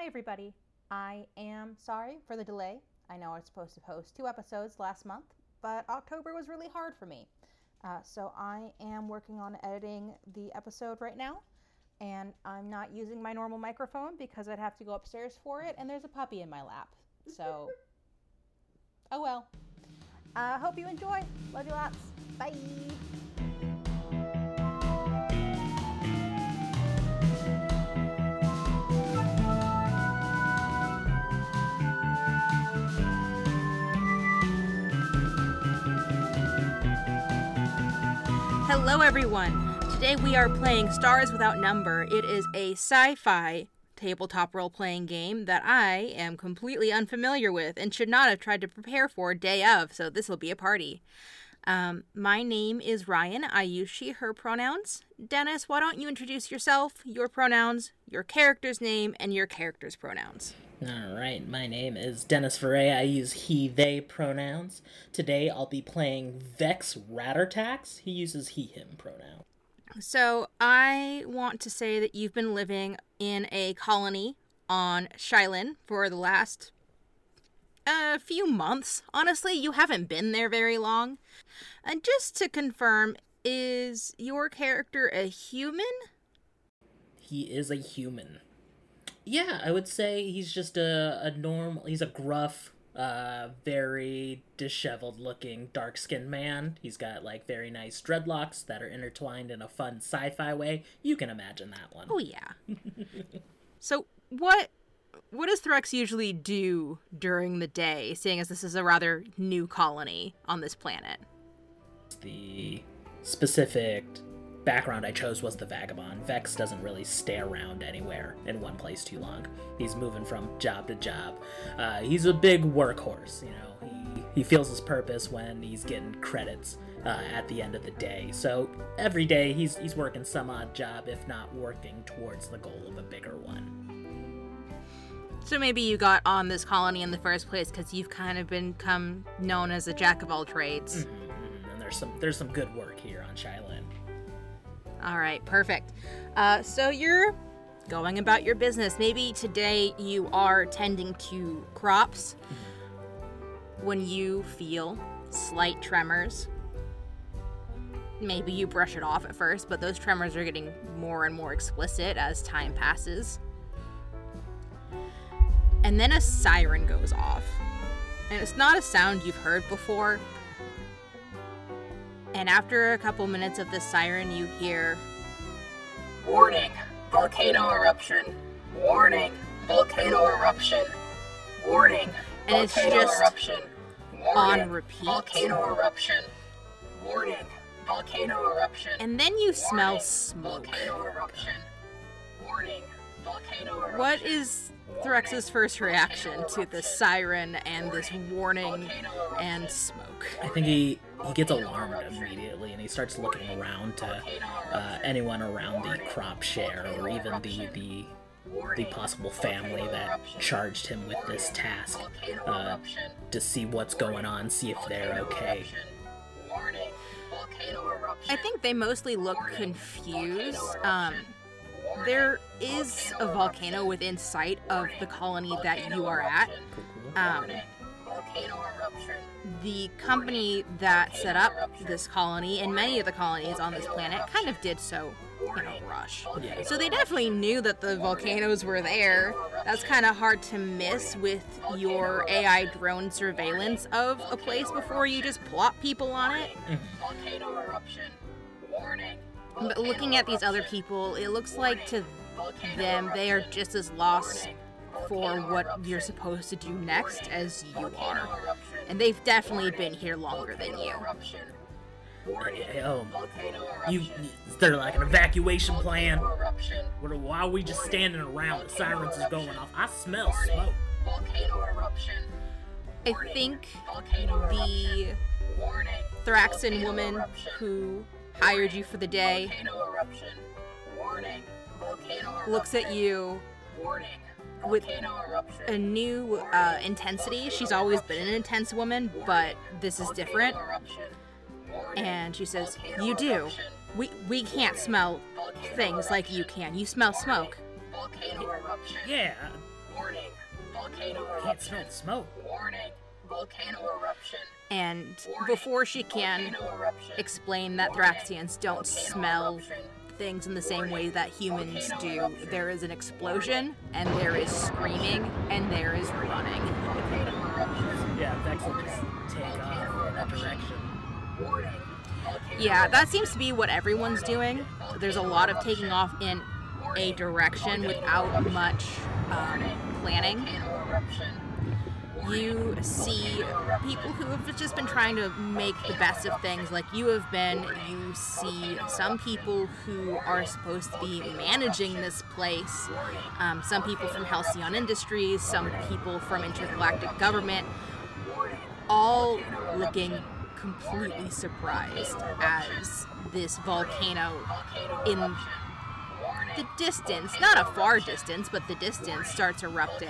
Hi everybody, I am sorry for the delay. I know I was supposed to post 2 episodes last month, but October was really hard for me. So I am working on editing the episode right now, and I'm not using my normal microphone because I'd have to go upstairs for it, and there's a puppy in my lap. So, oh well. Hope you enjoy. Love you lots. Bye. Hello everyone! Today we are playing Stars Without Number. It is a sci-fi tabletop role-playing game that I am completely unfamiliar with and should not have tried to prepare for day of, so this will be a party. My name is Ryan. I use she, her pronouns. Dennis, why don't you introduce yourself, your pronouns, your character's name, and your character's pronouns. Alright, my name is Dennis Veray. I use he, they pronouns. Today I'll be playing Vex Rattertax. He uses he, him pronoun. So I want to say that you've been living in a colony on Shylin for the last few months. Honestly, you haven't been there very long. And just to confirm, is your character a human? He is a human. Yeah, I would say he's just a gruff, very disheveled-looking, dark-skinned man. He's got, very nice dreadlocks that are intertwined in a fun sci-fi way. You can imagine that one. Oh, yeah. So, what does Threx usually do during the day, seeing as this is a rather new colony on this planet? The specific background I chose was the Vagabond. Vex doesn't really stay around anywhere in one place too long. He's moving from job to job. He's a big workhorse, you know. He feels his purpose when he's getting credits at the end of the day. So every day he's working some odd job, if not working towards the goal of a bigger one. So maybe you got on this colony in the first place because you've kind of become known as a jack of all trades. Mm-hmm. And there's some good work here on Shylin. All right, perfect. So you're going about your business. Maybe today you are tending to crops when you feel slight tremors. Maybe you brush it off at first, but those tremors are getting more and more explicit as time passes. And then a siren goes off. And it's not a sound you've heard before. And after a couple minutes of this siren, you hear, "Warning! Volcano eruption! Warning! Volcano eruption! Warning! Volcano eruption! Warning! And it's just eruption. Warning, on repeat. Volcano eruption! Warning! Volcano eruption!" And then you warning, smell smoke. Volcano eruption! Warning! Volcano eruption! What is Threx's first reaction to the siren and this warning and smoke? I think he gets alarmed immediately, and he starts looking around to anyone around the crop share, or even the possible family that charged him with this task, to see what's going on, see if they're okay. I think they mostly look confused. There is a volcano within sight of the colony that you are at. The company that set up this colony, and many of the colonies on this planet, kind of did so in a rush. So they definitely knew that the volcanoes were there. That's kind of hard to miss with your AI drone surveillance of a place before you just plop people on it. Volcano eruption. Warning. But looking at these other people, it looks like to them they are just as lost for what you're supposed to do next as you are. And they've definitely been here longer than you. They're like an evacuation plan. Why are we just standing around? The sirens is going off. I smell smoke. I think the Thraxan woman who hired you for the day looks at you with a new intensity. She's always been an intense woman, but this is different. And she says, "You do. We can't smell things like you can. You smell smoke." Yeah, Warning, volcano eruption. Can't smell the smoke. Warning, volcano eruption. And warning, before she can explain that warning, Thraxians don't smell things in the same way that humans do, there is an explosion, and there is screaming, and there is running. Yeah, Vex will just take off in that direction. Yeah, that seems to be what everyone's doing. There's a lot of taking off in a direction without much planning. You see people who have just been trying to make the best of things like you have been. You see some people who are supposed to be managing this place. Some people from Halcyon Industries, some people from Intergalactic Government, all looking completely surprised as this volcano in the distance, not a far distance, but the distance starts erupting.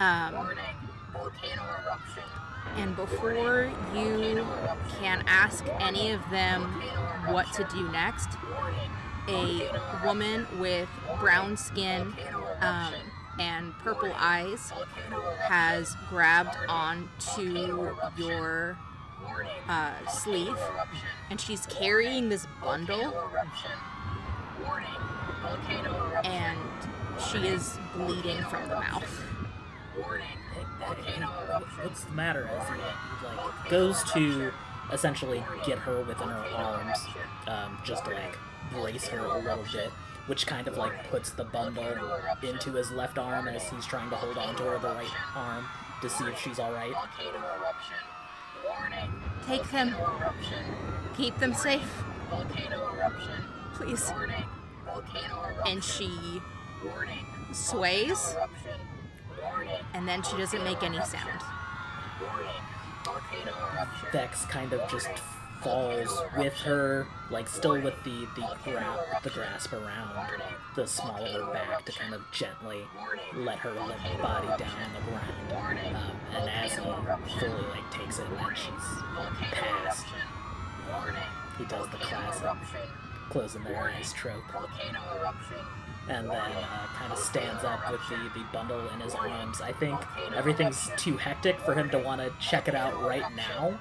And before you can ask any of them what to do next, a woman with brown skin and purple eyes has grabbed onto your sleeve, and she's carrying this bundle, and she is bleeding from the mouth. What's the matter? As he like goes to essentially get her within her arms, just to like brace her a little bit, which kind of like puts the bundle into his left arm as he's trying to hold on to her the right arm to see if she's all right. Take them. Keep them safe. Please. And she sways. And then she doesn't make any sound. Vex kind of just falls with her, like still with the grasp around the small of her back to kind of gently let her body down on the ground. And as he fully like takes it and she's passed, he does the classic closing their eyes trope. And then kind of stands up with the bundle in his arms. I think everything's too hectic for him to want to check it out right now.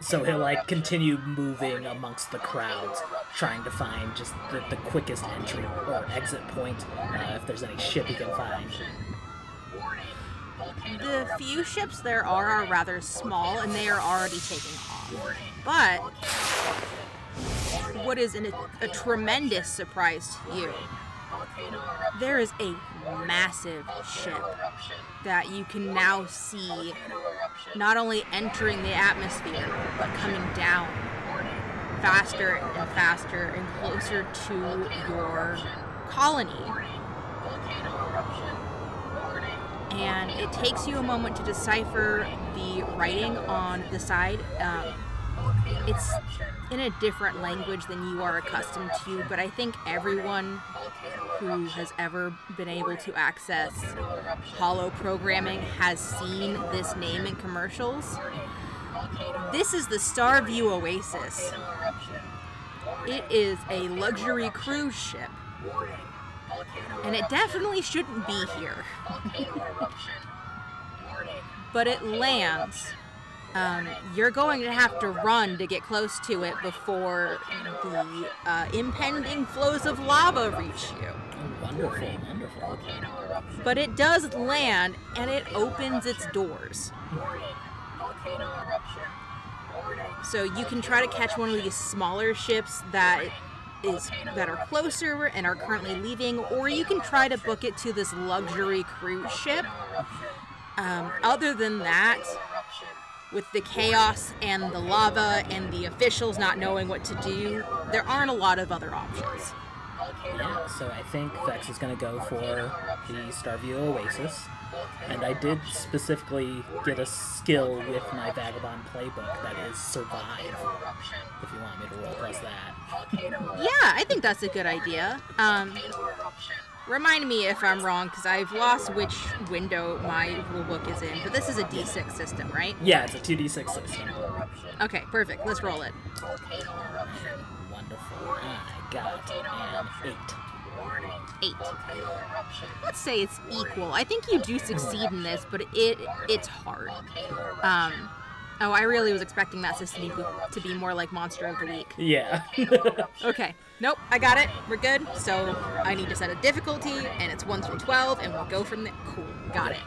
So he'll like continue moving amongst the crowds, trying to find just the quickest entry or exit point, if there's any ship he can find. The few ships there are rather small, and they are already taking off. But what is a tremendous surprise to you, there is a massive ship that you can now see not only entering the atmosphere, but coming down faster and faster and closer to your colony. And it takes you a moment to decipher the writing on the side. It's in a different language than you are accustomed to, but I think everyone who has ever been able to access holo programming has seen this name in commercials. This is the Starview Oasis. It is a luxury cruise ship, and it definitely shouldn't be here. But it lands. You're going to have to run to get close to it before the impending flows of lava reach you. Wonderful, wonderful. But it does land, and it opens its doors. So you can try to catch one of these smaller ships that are closer and are currently leaving, or you can try to book it to this luxury cruise ship. Other than that, with the chaos and the lava and the officials not knowing what to do, there aren't a lot of other options. Yeah, so I think Vex is going to go for the Starview Oasis. And I did specifically get a skill with my Vagabond playbook that is Survive, if you want me to roll across that. Yeah, I think that's a good idea. Remind me if I'm wrong, because I've lost which window my rulebook is in, but this is a D6 system, right? Yeah, it's a 2D6 system. Okay, perfect. Let's roll it. Wonderful. I got an 8. 8. Let's say it's equal. I think you do succeed in this, but it's hard. Oh, I really was expecting that system to be more like Monster of the Week. Yeah. Okay. Nope, I got it. We're good. So I need to set a difficulty, and it's 1 through 12, and we'll go from there. Cool. Got it.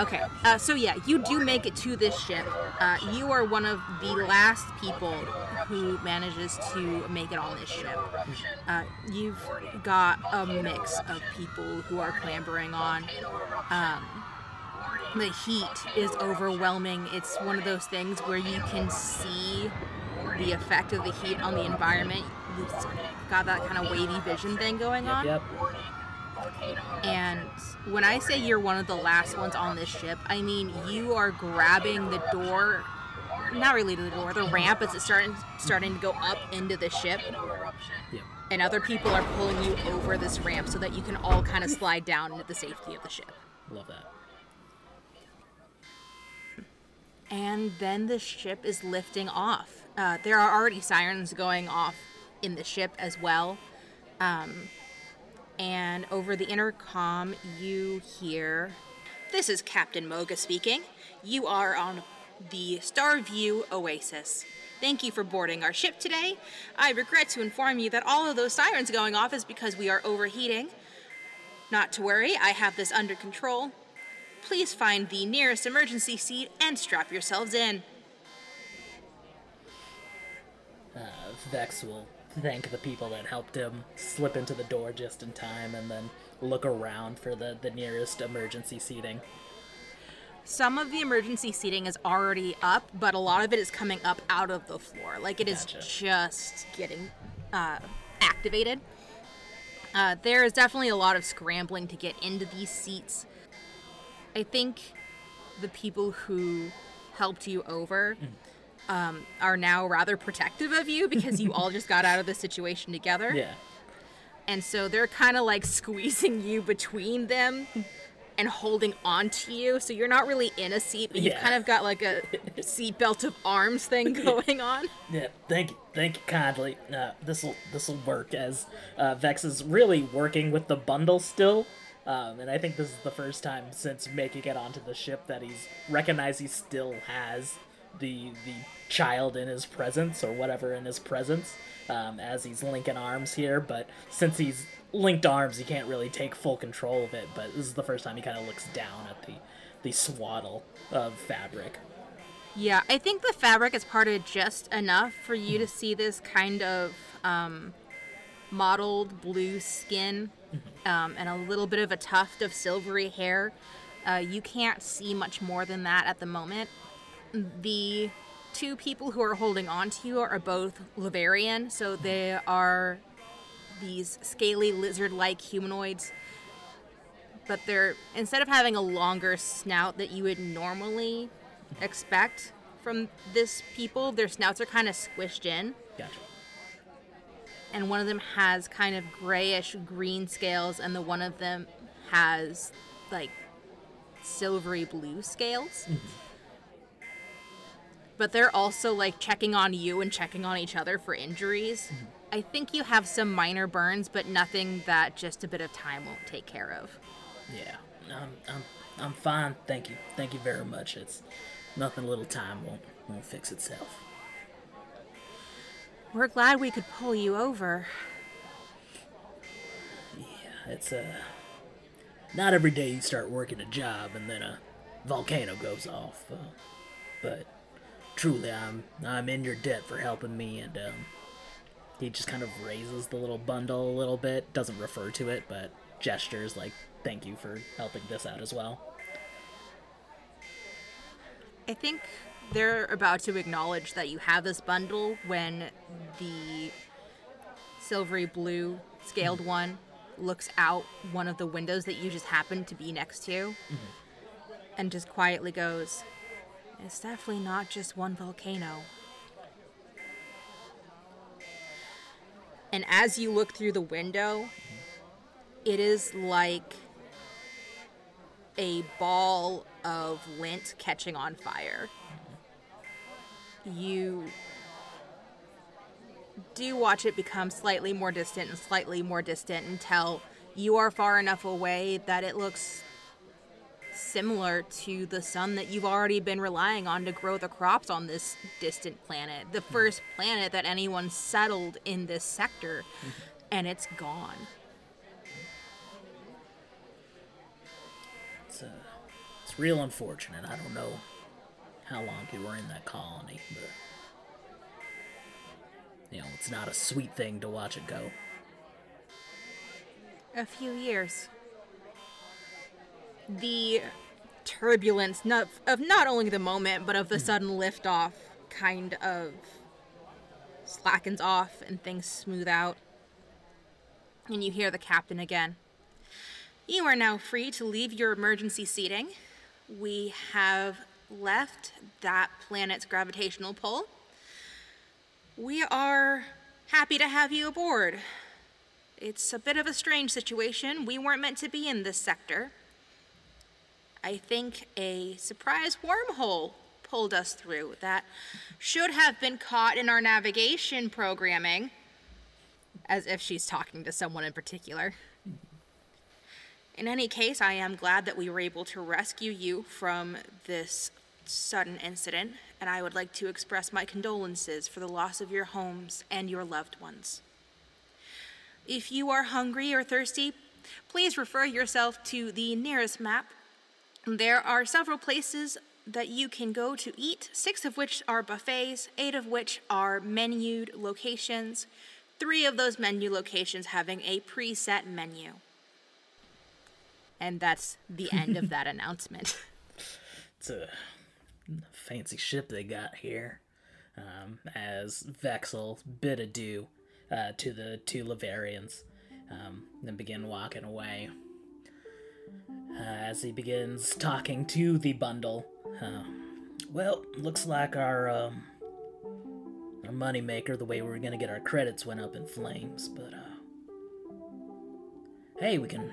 Okay. So, yeah, you do make it to this ship. You are one of the last people who manages to make it on this ship. You've got a mix of people who are clambering on. The heat is overwhelming. It's one of those things where you can see the effect of the heat on the environment. You've got that kind of wavy vision thing going on. Yep. And when I say you're one of the last ones on this ship, I mean you are grabbing the door, not really the door, the ramp as it's starting to go up into the ship. Yep. And other people are pulling you over this ramp so that you can all kind of slide down into the safety of the ship. Love that. And then the ship is lifting off. There are already sirens going off in the ship as well. And over the intercom, you hear, "This is Captain Moga speaking. You are on the Starview Oasis. Thank you for boarding our ship today. I regret to inform you that all of those sirens going off is because we are overheating. Not to worry, I have this under control. Please find the nearest emergency seat and strap yourselves in." Vex will thank the people that helped him slip into the door just in time and then look around for the nearest emergency seating. Some of the emergency seating is already up, but a lot of it is coming up out of the floor. Like, it Gotcha. Is just getting activated. There is definitely a lot of scrambling to get into these seats. I think the people who helped you over are now rather protective of you because you all just got out of the situation together. Yeah. And so they're kind of like squeezing you between them and holding on to you. So you're not really in a seat, but you've kind of got like a seatbelt of arms thing going on. Yeah, thank you kindly. This'll work as Vex is really working with the bundle still. And I think this is the first time since making it onto the ship that he's recognized he still has the child in his presence, or whatever in his presence, as he's linking arms here. But since he's linked arms, he can't really take full control of it. But this is the first time he kind of looks down at the swaddle of fabric. Yeah, I think the fabric is parted just enough for you to see this kind of mottled blue skin. And a little bit of a tuft of silvery hair. You can't see much more than that at the moment. The two people who are holding on to you are both Levarian, so they are these scaly lizard-like humanoids. But they're, instead of having a longer snout that you would normally expect from this people, their snouts are kind of squished in. Gotcha. And one of them has kind of grayish green scales, and the one of them has, like, silvery blue scales. Mm-hmm. But they're also, like, checking on you and checking on each other for injuries. Mm-hmm. I think you have some minor burns, but nothing that just a bit of time won't take care of. Yeah, I'm fine, thank you. Thank you very much. It's nothing little time won't fix itself. We're glad we could pull you over. Yeah, it's not every day you start working a job and then a volcano goes off. But truly, I'm in your debt for helping me. And he just kind of raises the little bundle a little bit. Doesn't refer to it, but gestures like, "Thank you for helping this out as well." I think they're about to acknowledge that you have this bundle when the silvery blue scaled one looks out one of the windows that you just happened to be next to and just quietly goes, "It's definitely not just one volcano." And as you look through the window, it is like a ball of lint catching on fire. You do watch it become slightly more distant and until you are far enough away that it looks similar to the sun that you've already been relying on to grow the crops on this distant planet, the first planet that anyone settled in this sector, and it's gone. It's real unfortunate. I don't know how long you were in that colony, but, you know, it's not a sweet thing to watch it go. A few years. The turbulence of not only the moment, but of the sudden liftoff kind of slackens off and things smooth out. And you hear the captain again. You are now free to leave your emergency seating. We have left that planet's gravitational pull. We are happy to have you aboard. It's a bit of a strange situation. We weren't meant to be in this sector. I think a surprise wormhole pulled us through that should have been caught in our navigation programming. As if she's talking to someone in particular. In any case, I am glad that we were able to rescue you from this sudden incident, and I would like to express my condolences for the loss of your homes and your loved ones. If you are hungry or thirsty, please refer yourself to the nearest map. There are several places that you can go to eat, 6 of which are buffets, 8 of which are menued locations, 3 of those menu locations having a preset menu. And that's the end of that announcement. It's a fancy ship they got here, as Vexel bid adieu to the 2 Levarians, and begin walking away. As he begins talking to the bundle, well, looks like our moneymaker, the way we were going to get our credits, went up in flames, but, hey, we can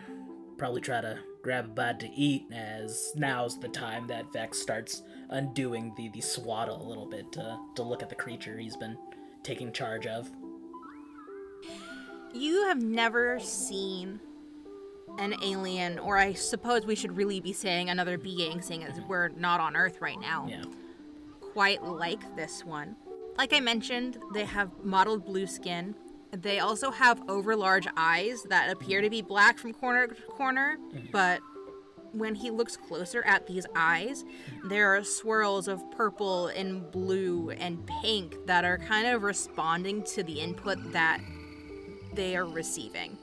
probably try to grab a bite to eat, as now's the time that Vex starts undoing the swaddle a little bit to look at the creature he's been taking charge of. You have never seen an alien, or I suppose we should really be saying another being, seeing as we're not on Earth right now. Yeah. Quite like this one. Like I mentioned, they have mottled blue skin. They also have overlarge eyes that appear to be black from corner to corner, but when he looks closer at these eyes, there are swirls of purple and blue and pink that are kind of responding to the input that they are receiving.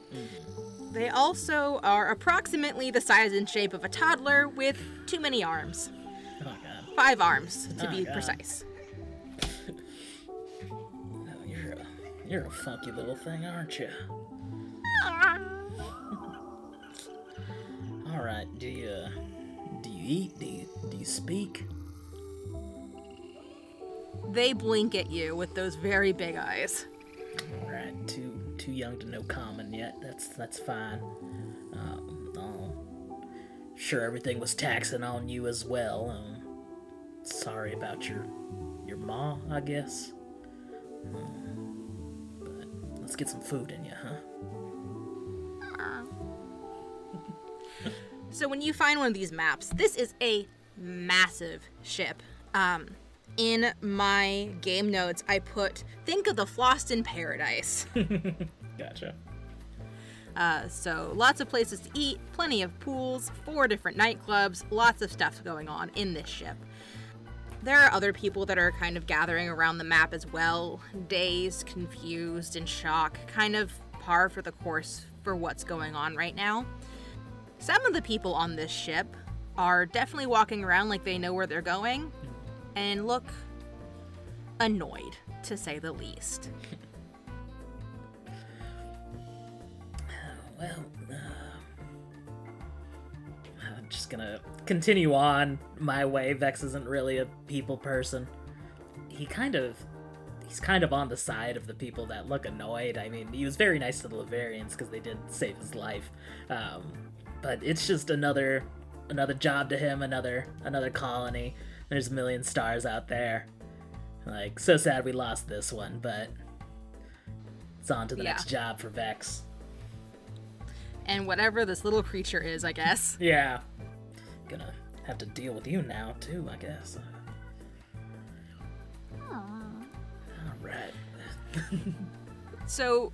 They also are approximately the size and shape of a toddler with too many arms. Oh, God. 5 arms, to be precise. No, you're a funky little thing, aren't you? All right. Do you eat? Do you speak? They blink at you with those very big eyes. All right. Too young to know common yet. That's fine. Sure, everything was taxing on you as well. Sorry about your ma, I guess. But let's get some food in you, huh? So when you find one of these maps, this is a massive ship. In my game notes, I put, think of the Flossin' in Paradise. Gotcha. So lots of places to eat, plenty of pools, 4 different nightclubs, lots of stuff going on in this ship. There are other people that are kind of gathering around the map as well, dazed, confused, in shock, kind of par for the course for what's going on right now. Some of the people on this ship are definitely walking around like they know where they're going, and look annoyed, to say the least. I'm just gonna continue on my way. Vex isn't really a people person. He's kind of on the side of the people that look annoyed. I mean, he was very nice to the Levarians because they did save his life. But it's just another job to him, another colony. There's a million stars out there. Like, so sad we lost this one, but it's on to the next job for Vex. and whatever this little creature is, I guess. Yeah. Gonna have to deal with you now, too, I guess. Aww. Alright. So,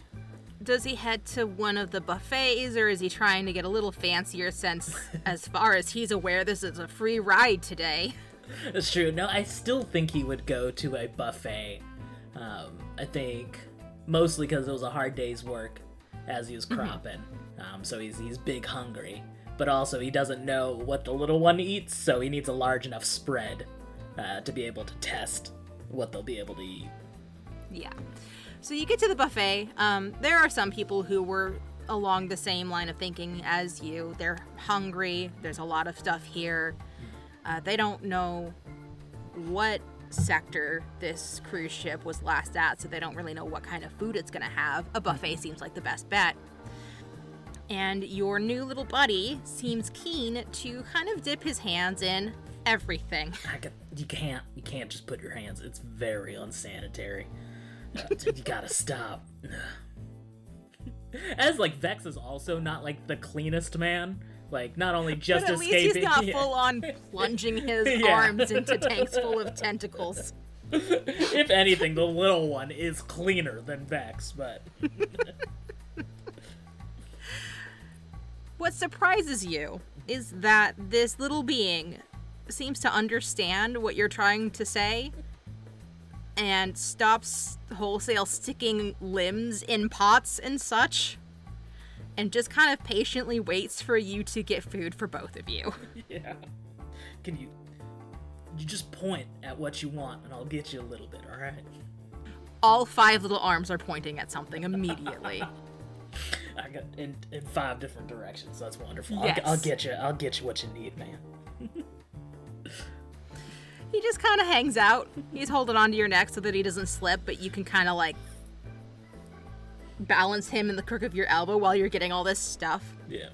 does he head to one of the buffets, or is he trying to get a little fancier since, as far as he's aware, this is a free ride today? That's true. No, I still think he would go to a buffet. I think mostly because it was a hard day's work as he was cropping. So he's big hungry. But also he doesn't know what the little one eats, so he needs a large enough spread to be able to test what they'll be able to eat. Yeah. So you get to the buffet. There are some people who were along the same line of thinking as you. They're hungry. There's a lot of stuff here. They don't know what sector this cruise ship was last at, so they don't really know what kind of food it's going to have. A buffet seems like the best bet. And your new little buddy seems keen to kind of dip his hands in everything. You can't just put your hands. It's very unsanitary. You gotta stop. As, like, Vex is also not, like, the cleanest man. Like, not only just escaping... But at least he's not full-on plunging his arms into tanks full of tentacles. If anything, the little one is cleaner than Vex, but... What surprises you is that this little being seems to understand what you're trying to say, and stops wholesale sticking limbs in pots and such, and just kind of patiently waits for you to get food for both of you. Yeah. Can you just point at what you want, and I'll get you a little bit, all right? All five little arms are pointing at something immediately. I got in five different directions. That's wonderful. Yes. I'll get you what you need, man. He just kind of hangs out. He's holding onto your neck so that he doesn't slip, but you can kind of, like, balance him in the crook of your elbow while you're getting all this stuff. Yeah.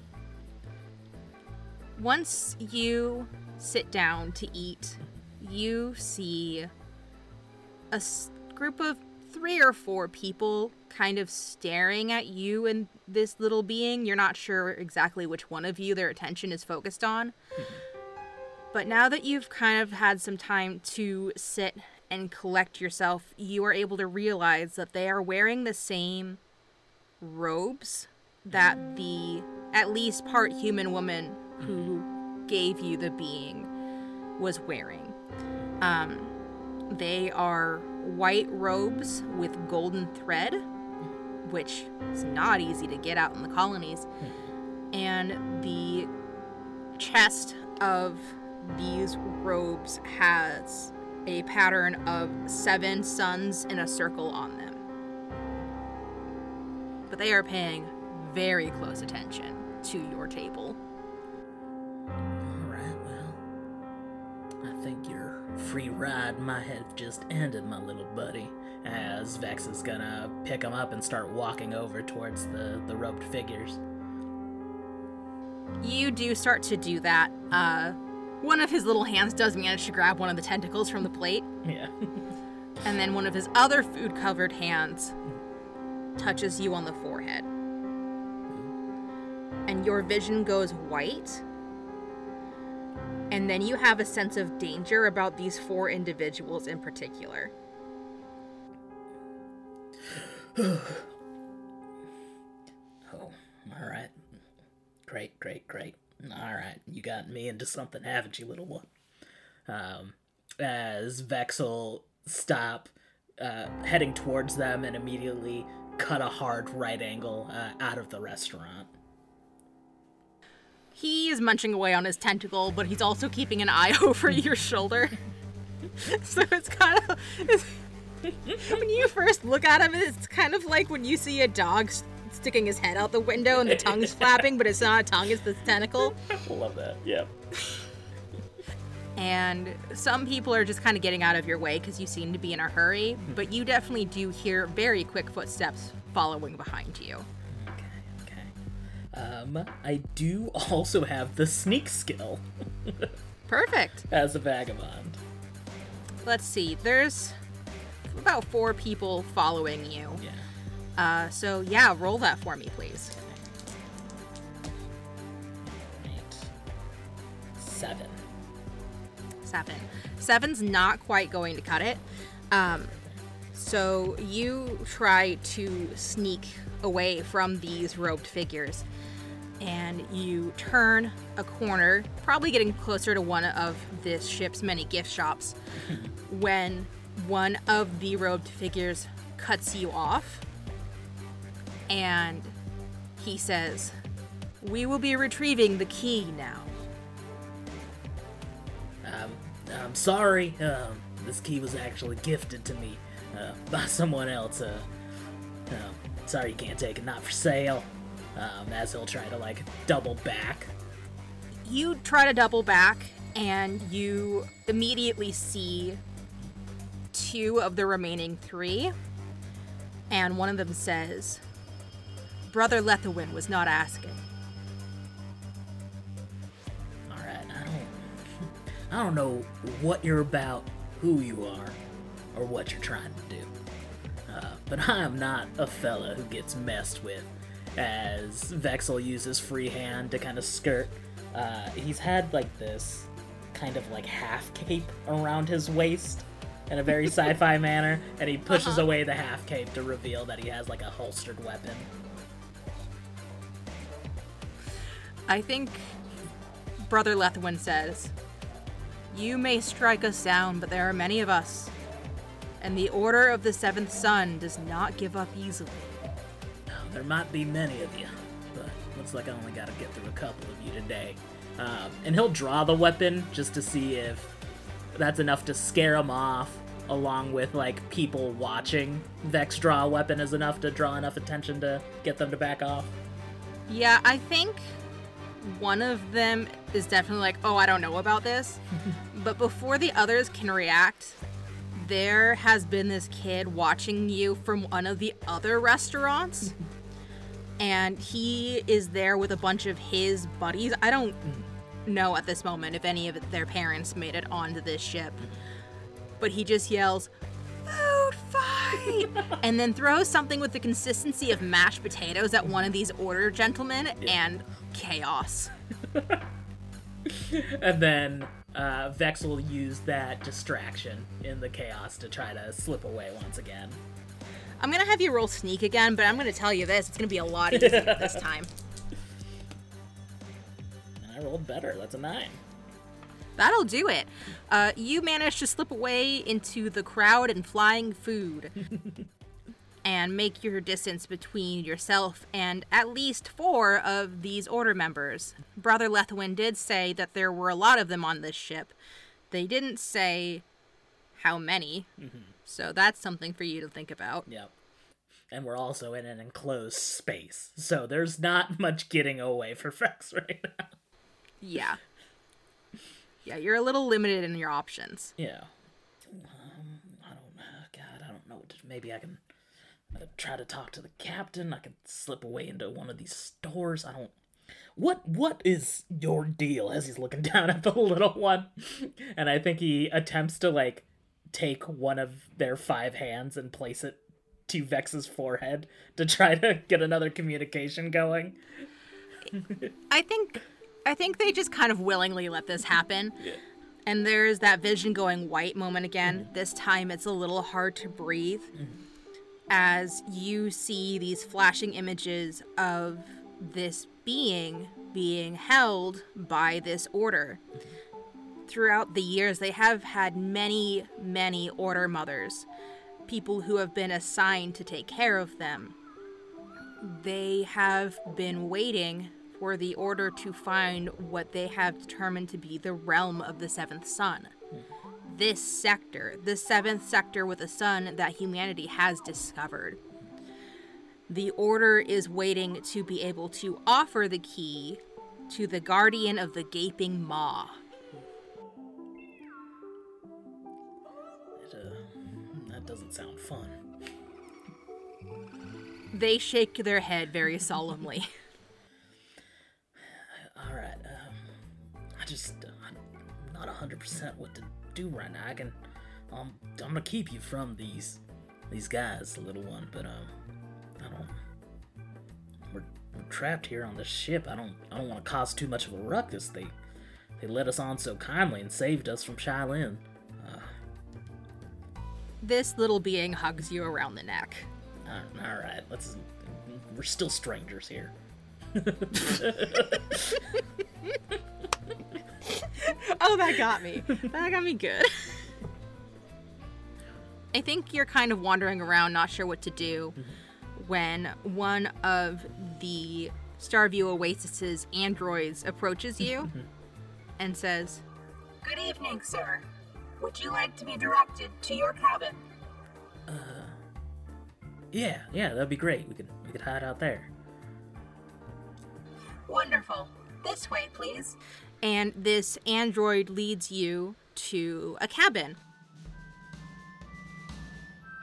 Once you sit down to eat, you see a group of 3 or 4 people kind of staring at you and this little being. You're not sure exactly which one of you their attention is focused on. But now that you've kind of had some time to sit and collect yourself, you are able to realize that they are wearing the same robes that the at least part human woman who gave you the being was wearing. They are white robes with golden thread, which is not easy to get out in the colonies. And the chest of these robes has a pattern of 7 suns in a circle on them. But they are paying very close attention to your table. Alright, well, I think your free ride might have just ended, my little buddy, as Vex is gonna pick him up and start walking over towards the robed figures. You do start to do that. One of his little hands does manage to grab one of the tentacles from the plate. Yeah. And then one of his other food-covered hands touches you on the forehead. And your vision goes white. And then you have a sense of danger about these 4 individuals in particular. Oh, all right. Great. All right, you got me into something, haven't you, little one? As Vex'll stop heading towards them and immediately cut a hard right angle out of the restaurant. He is munching away on his tentacle, but he's also keeping an eye over your shoulder. So it's kind of... when you first look at him, it's kind of like when you see a dog sticking his head out the window and the tongue's flapping, but it's not a tongue, it's this tentacle. I love that, yeah. And some people are just kind of getting out of your way because you seem to be in a hurry, but you definitely do hear very quick footsteps following behind you. Okay. I do also have the sneak skill. Perfect. As a vagabond. Let's see, there's about 4 people following you. Yeah. Roll that for me, please. Seven. Seven's not quite going to cut it. So you try to sneak away from these robed figures, and you turn a corner, probably getting closer to one of this ship's many gift shops, when one of the robed figures cuts you off, and he says, "We will be retrieving the key now." I'm sorry. This key was actually gifted to me by someone else. Sorry you can't take it. Not for sale. As he'll try to, double back. You try to double back, and you immediately see two of the remaining three, and one of them says, "Brother Lethewin was not asking." I don't know what you're about, who you are, or what you're trying to do. But I am not a fella who gets messed with. As Vexel uses free hand to kind of skirt, he's had this kind of half cape around his waist in a very sci-fi manner, and he pushes away the half cape to reveal that he has a holstered weapon. I think Brother Lethewin says, "You may strike us down, but there are many of us, and the Order of the Seventh Son does not give up easily." There might be many of you, but looks like I only got to get through a couple of you today. And he'll draw the weapon just to see if that's enough to scare him off, along with, people watching. Vex draw a weapon is enough to draw enough attention to get them to back off. Yeah, I think one of them is definitely I don't know about this. But before the others can react, there has been this kid watching you from one of the other restaurants. And he is there with a bunch of his buddies. I don't know at this moment if any of their parents made it onto this ship. But he just yells, "Food fight!" and then throws something with the consistency of mashed potatoes at one of these order gentlemen, and chaos. And then Vex will use that distraction in the chaos to try to slip away once again. I'm going to have you roll sneak again, but I'm going to tell you this. It's going to be a lot easier this time. And I rolled better. That's a 9. That'll do it. You managed to slip away into the crowd and flying food and make your distance between yourself and at least 4 of these order members. Brother Lethewin did say that there were a lot of them on this ship. They didn't say how many, so that's something for you to think about. Yep. And we're also in an enclosed space, so there's not much getting away for Vex right now. Yeah. Yeah, you're a little limited in your options. Yeah. I don't know what to do. Maybe I can try to talk to the captain. I can slip away into one of these stores. What is your deal? As he's looking down at the little one. And I think he attempts to, take one of their 5 hands and place it to Vex's forehead to try to get another communication going. I think they just kind of willingly let this happen. Yeah. And there's that vision going white moment again. This time it's a little hard to breathe as you see these flashing images of this being being held by this order. Throughout the years, they have had many, many order mothers, people who have been assigned to take care of them. They have been waiting for the order to find what they have determined to be the realm of the Seventh Son. This sector, the seventh sector with a sun that humanity has discovered. The order is waiting to be able to offer the key to the Guardian of the Gaping Maw. That doesn't sound fun. They shake their head very solemnly. Alright, I'm not 100% what to do right now. I'm gonna keep you from these guys, little one, but, we're trapped here on this ship. I don't want to cause too much of a ruckus. They They led us on so kindly and saved us from Shylin. This little being hugs you around the neck. Alright, we're still strangers here. Oh, that got me. That got me good. I think you're kind of wandering around, not sure what to do, when one of the Starview Oasis's androids approaches you and says, "Good evening, sir. Would you like to be directed to your cabin?" Yeah, that'd be great. We could hide out there. Wonderful. This way, please. And this android leads you to a cabin.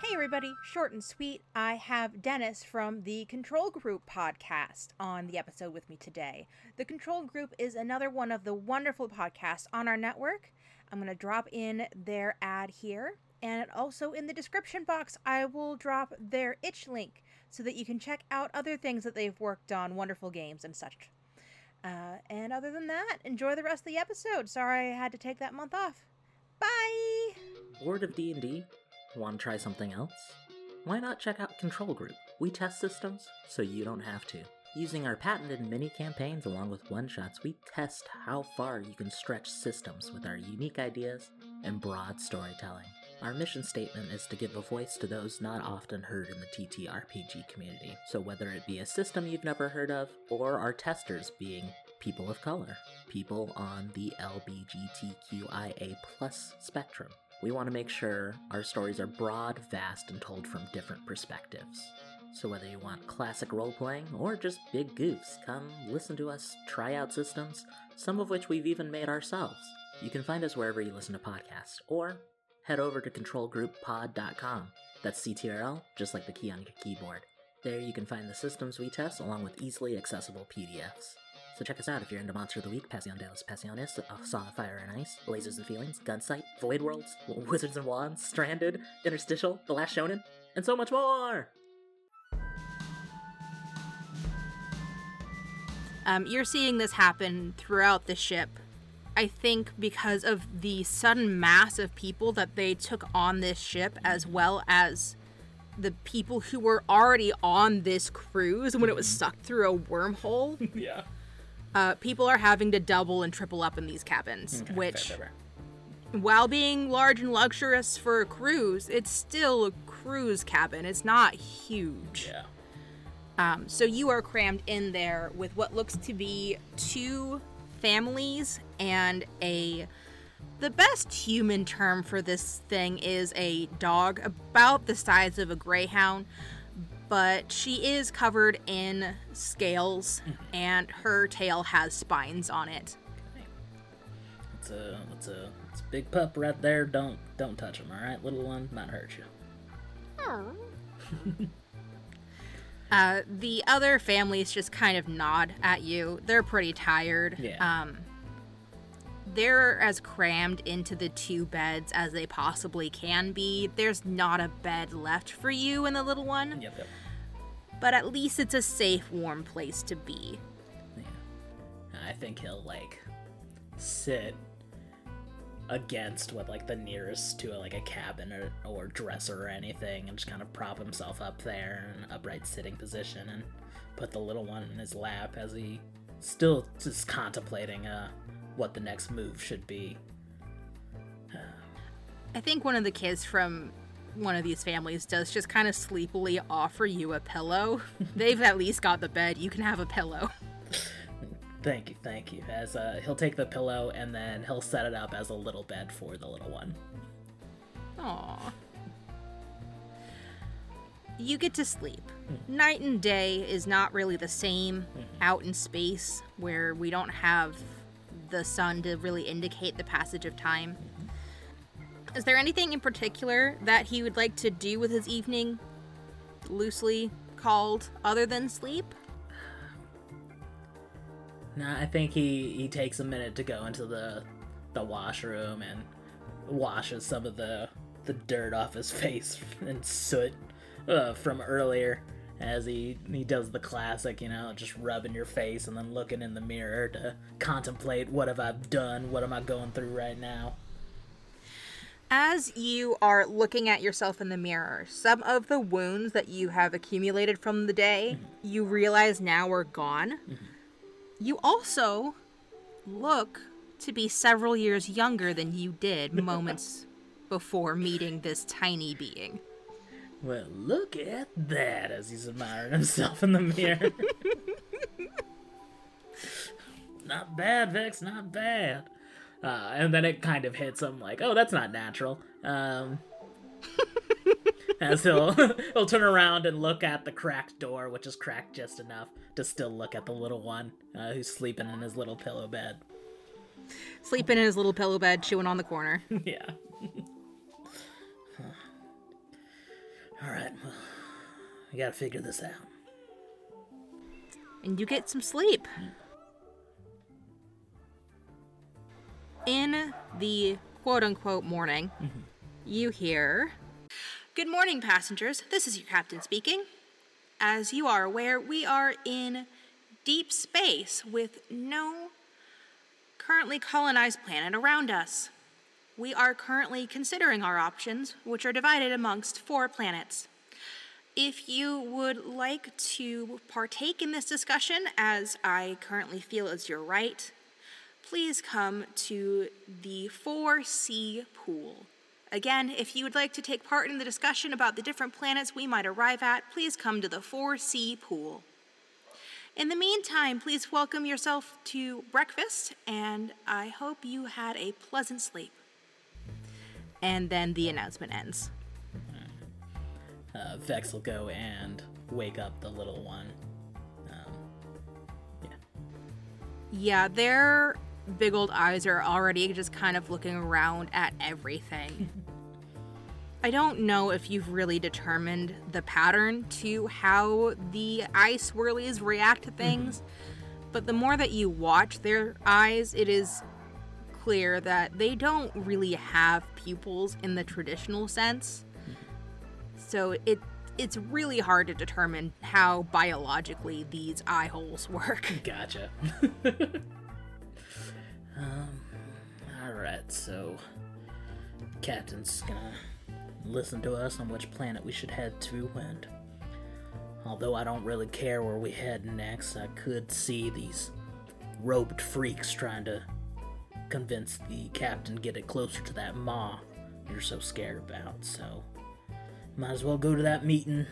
Hey everybody, short and sweet, I have Dennis from the Control Group podcast on the episode with me today. The Control Group is another one of the wonderful podcasts on our network. I'm going to drop in their ad here, and also in the description box I will drop their itch link so that you can check out other things that they've worked on, wonderful games and such. And other than that, enjoy the rest of the episode. Sorry I had to take that month off. Bye! Bored of D&D? Want to try something else? Why not check out Control Group? We test systems so you don't have to. Using our patented mini-campaigns along with one-shots, we test how far you can stretch systems with our unique ideas and broad storytelling. Our mission statement is to give a voice to those not often heard in the TTRPG community, so whether it be a system you've never heard of, or our testers being people of color, people on the LGBTQIA+ spectrum, we want to make sure our stories are broad, vast, and told from different perspectives. So whether you want classic role-playing or just big goofs, come listen to us try out systems, some of which we've even made ourselves. You can find us wherever you listen to podcasts, or head over to controlgrouppod.com. That's CTRL, just like the key on your keyboard. There you can find the systems we test, along with easily accessible PDFs. So check us out if you're into Monster of the Week, Pasión de los Pasiones, Song of Fire and Ice, Blazers and Feelings, Gunsight, Void Worlds, Wizards and Wands, Stranded, Interstitial, The Last Shonen, and so much more! You're seeing this happen throughout the ship. I think because of the sudden mass of people that they took on this ship, as well as the people who were already on this cruise when it was sucked through a wormhole. Yeah. People are having to double and triple up in these cabins, okay, which, while being large and luxurious for a cruise, it's still a cruise cabin. It's not huge. Yeah. So you are crammed in there with what looks to be two families and the best human term for this thing is a dog about the size of a greyhound, but she is covered in scales and her tail has spines on it. Okay. It's a big pup right there. Don't touch him, all right? Little one might hurt you. Aww. The other families just kind of nod at you. They're pretty tired. Yeah. They're as crammed into the two beds as they possibly can be. There's not a bed left for you and the little one. Yep. But at least it's a safe, warm place to be. Yeah. I think he'll, sit against what, the nearest to, a cabin or dresser or anything, and just kind of prop himself up there in an upright sitting position and put the little one in his lap as he still is contemplating what the next move should be. I think one of the kids from one of these families does just kind of sleepily offer you a pillow. They've at least got the bed. You can have a pillow. Thank you. As he'll take the pillow and then he'll set it up as a little bed for the little one. Aww. You get to sleep. Night and day is not really the same out in space, where we don't have the sun to really indicate the passage of time. Is there anything in particular that he would like to do with his evening, loosely called, other than sleep? No, I think he takes a minute to go into the washroom and washes some of the dirt off his face and soot from earlier, as he does the classic, you know, just rubbing your face and then looking in the mirror to contemplate, what have I done? What am I going through right now? As you are looking at yourself in the mirror, some of the wounds that you have accumulated from the day, mm-hmm. you realize now are gone. Mm-hmm. You also look to be several years younger than you did moments before meeting this tiny being. Well, look at that, as he's admiring himself in the mirror. Not bad, Vex, not bad. And then it kind of hits him like, oh, that's not natural. As he'll turn around and look at the cracked door, which is cracked just enough to still look at the little one who's sleeping in his little pillow bed. Sleeping in his little pillow bed, chewing on the corner. Yeah. All right, well, I gotta figure this out. And you get some sleep. In the quote-unquote morning, mm-hmm. you hear, "Good morning, passengers. This is your captain speaking. As you are aware, we are in deep space with no currently colonized planet around us. We are currently considering our options, which are divided amongst 4 planets. If you would like to partake in this discussion, as I currently feel is your right, please come to the 4C pool. Again, if you would like to take part in the discussion about the different planets we might arrive at, please come to the 4C pool. In the meantime, please welcome yourself to breakfast, and I hope you had a pleasant sleep." And then the announcement ends. Vex will go and wake up the little one. Yeah, their big old eyes are already just kind of looking around at everything. I don't know if you've really determined the pattern to how the eye swirlies react to things, mm-hmm. but the more that you watch their eyes, it is clear that they don't really have pupils in the traditional sense. So it's really hard to determine how biologically these eye holes work. Gotcha. Alright, so Captain's gonna listen to us on which planet we should head to, and although I don't really care where we head next, I could see these robed freaks trying to convince the captain to get it closer to that maw you're so scared about, so might as well go to that meeting,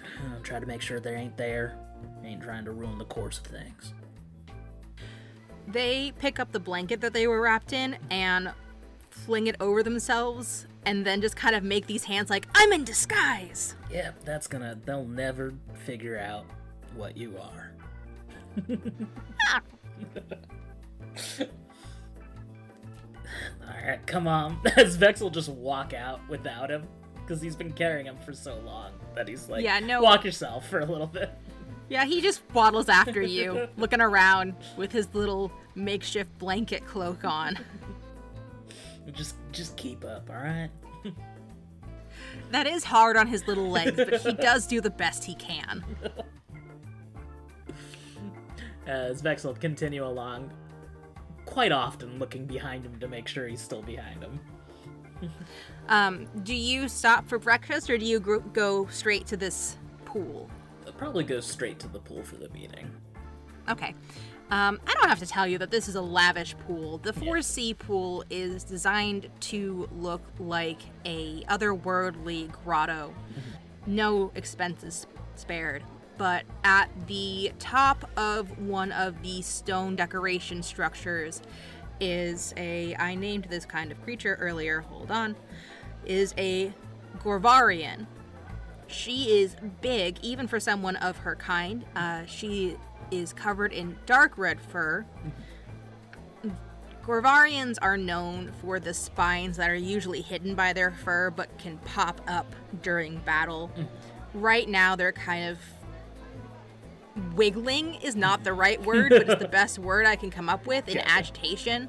try to make sure they ain't there, ain't trying to ruin the course of things. They pick up the blanket that they were wrapped in and fling it over themselves, and then just kind of make these hands like, "I'm in disguise!" Yeah, they'll never figure out what you are. Alright, come on. As Vex will just walk out without him. Because he's been carrying him for so long that he's like, walk yourself for a little bit. Yeah, he just waddles after you, looking around with his little makeshift blanket cloak on. Just keep up, all right? That is hard on his little legs, but he does do the best he can. As Vex will continue along, quite often looking behind him to make sure he's still behind him. Do you stop for breakfast, or do you go straight to this pool? I'll probably go straight to the pool for the meeting. Okay. I don't have to tell you that this is a lavish pool. The 4C pool is designed to look like a otherworldly grotto. Mm-hmm. No expenses spared. But at the top of one of the stone decoration structures is I named this kind of creature earlier, hold on, is a Gorvarian. She is big, even for someone of her kind. She is covered in dark red fur. Gorvarians are known for the spines that are usually hidden by their fur, but can pop up during battle. Right now, they're kind of wiggling is not the right word, but it's the best word I can come up with in agitation.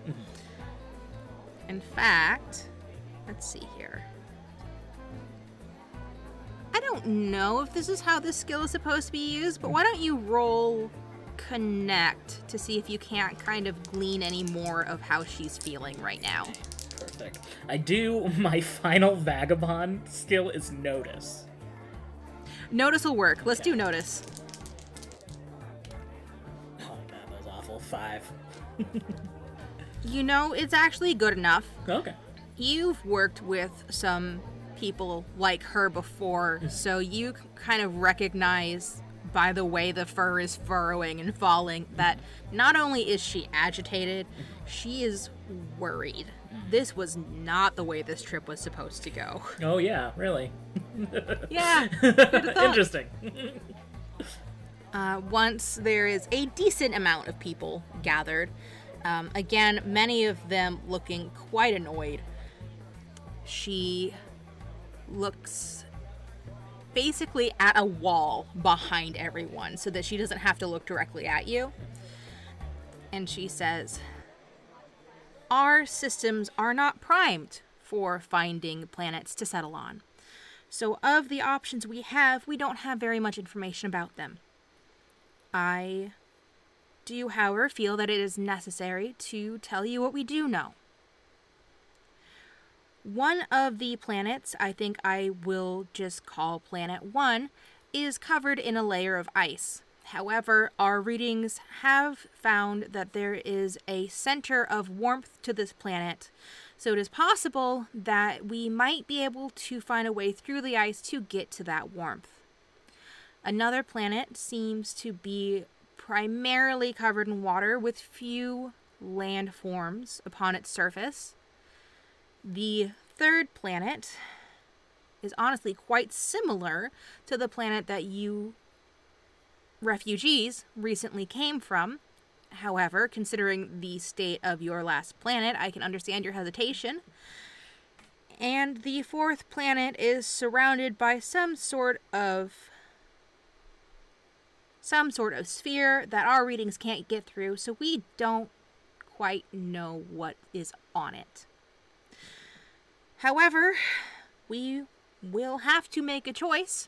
In fact, let's see here. I don't don't know if this is how this skill is supposed to be used, but why don't you roll Connect to see if you can't kind of glean any more of how she's feeling right now. Perfect. I do. My final Vagabond skill is Notice. Notice will work. Let's do Notice. Oh my god, that was awful. 5. You know, it's actually good enough. Okay. You've worked with some people like her before, so you kind of recognize by the way the fur is furrowing and falling that not only is she agitated, she is worried. This was not the way this trip was supposed to go. Oh yeah, really? Yeah. Interesting. Once there is a decent amount of people gathered, again, many of them looking quite annoyed, she looks basically at a wall behind everyone so that she doesn't have to look directly at you. And she says, "Our systems are not primed for finding planets to settle on. So of the options we have, we don't have very much information about them. I do, however, feel that it is necessary to tell you what we do know. One of the planets, I think I will just call Planet 1, is covered in a layer of ice. However, our readings have found that there is a center of warmth to this planet, so it is possible that we might be able to find a way through the ice to get to that warmth. Another planet seems to be primarily covered in water with few landforms upon its surface. The third planet is honestly quite similar to the planet that you refugees recently came from. However, considering the state of your last planet, I can understand your hesitation. And the fourth planet is surrounded by some sort of sphere that our readings can't get through, so we don't quite know what is on it. However, we will have to make a choice,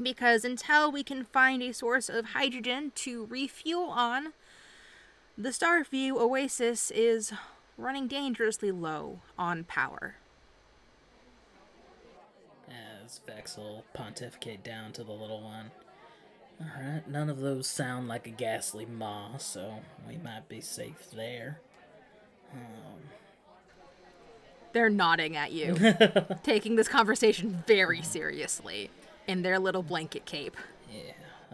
because until we can find a source of hydrogen to refuel on, the Starview Oasis is running dangerously low on power." As Vex will pontificate down to the little one, "Alright, none of those sound like a ghastly maw, so we might be safe there. They're nodding at you, taking this conversation very seriously in their little blanket cape. Yeah,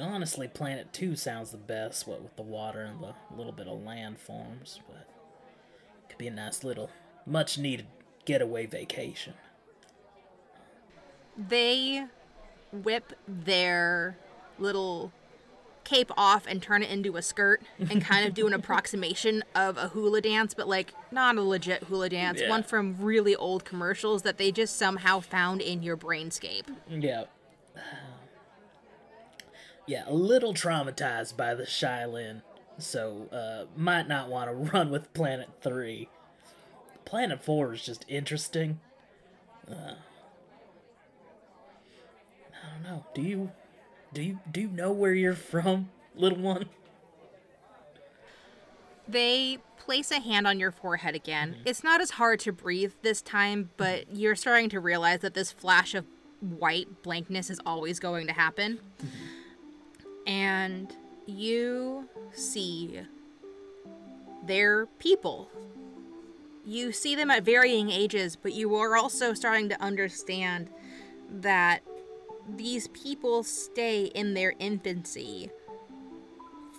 honestly, Planet 2 sounds the best, what with the water and the little bit of landforms, but could be a nice little, much-needed getaway vacation." They whip their little cape off and turn it into a skirt and kind of do an approximation of a hula dance, but like not a legit hula dance, one from really old commercials that they just somehow found in your brainscape. Yeah, a little traumatized by the Shylin, so might not want to run with Planet 3. Planet 4 is just interesting. I don't know. Do you know where you're from, little one?" They place a hand on your forehead again. Mm-hmm. It's not as hard to breathe this time, but you're starting to realize that this flash of white blankness is always going to happen. Mm-hmm. And you see their people. You see them at varying ages, but you are also starting to understand that these people stay in their infancy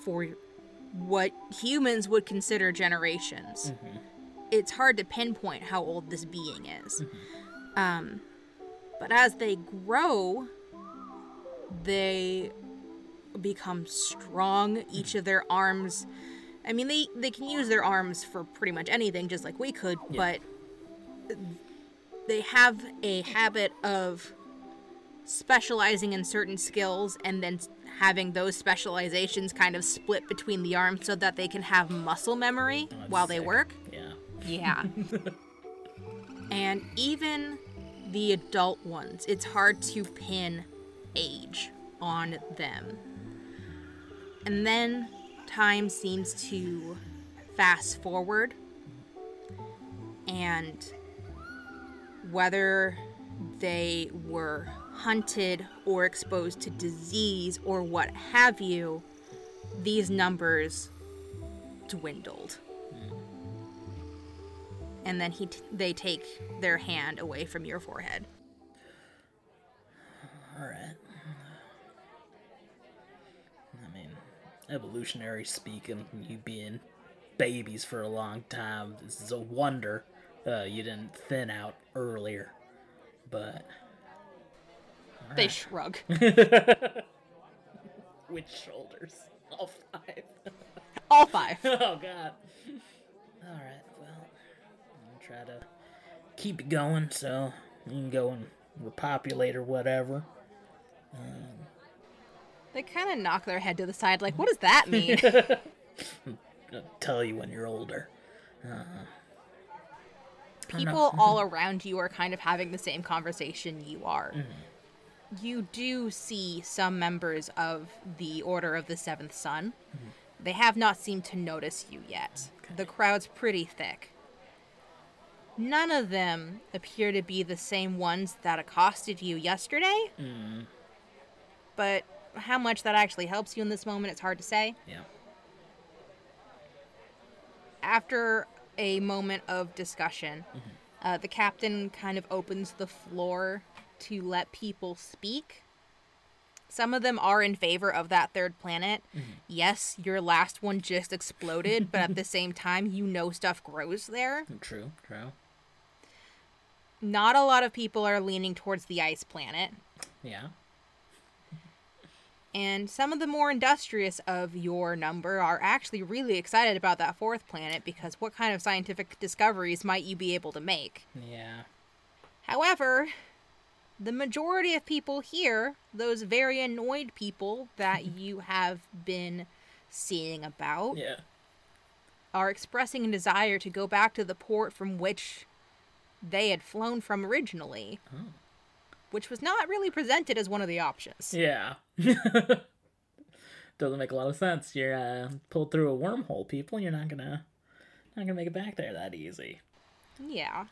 for what humans would consider generations. Mm-hmm. It's hard to pinpoint how old this being is. Mm-hmm. But as they grow, they become strong, each of their arms. I mean, they can use their arms for pretty much anything, just like we could, but they have a habit of specializing in certain skills and then having those specializations kind of split between the arms so that they can have muscle memory while they work. Yeah. And even the adult ones. It's hard to pin age on them. And then time seems to fast forward, and whether they were hunted or exposed to disease or what have you, these numbers dwindled. And then they take their hand away from your forehead. All right. I mean, evolutionary speaking, you being babies for a long time, this is a wonder you didn't thin out earlier. But... They shrug. With shoulders. All five. All five. Oh, God. All right, well, I'll try to keep it going, so you can go and repopulate or whatever. They kind of knock their head to the side, like, what does that mean? I'll tell you when you're older. People all around you are kind of having the same conversation you are. Mm-hmm. You do see some members of the Order of the Seventh Son. Mm-hmm. They have not seemed to notice you yet. Okay. The crowd's pretty thick. None of them appear to be the same ones that accosted you yesterday. Mm-hmm. But how much that actually helps you in this moment, it's hard to say. Yeah. After a moment of discussion, mm-hmm. The captain kind of opens the floor to let people speak. Some of them are in favor of that third planet. Mm-hmm. Yes, your last one just exploded, but at the same time, you know stuff grows there. True, true. Not a lot of people are leaning towards the ice planet. Yeah. And some of the more industrious of your number are actually really excited about that fourth planet, because what kind of scientific discoveries might you be able to make? Yeah. However... the majority of people here, those very annoyed people that you have been seeing about, yeah, are expressing a desire to go back to the port from which they had flown from originally, which was not really presented as one of the options. Yeah. Doesn't make a lot of sense. You're pulled through a wormhole, people. You're not gonna make it back there that easy. Yeah.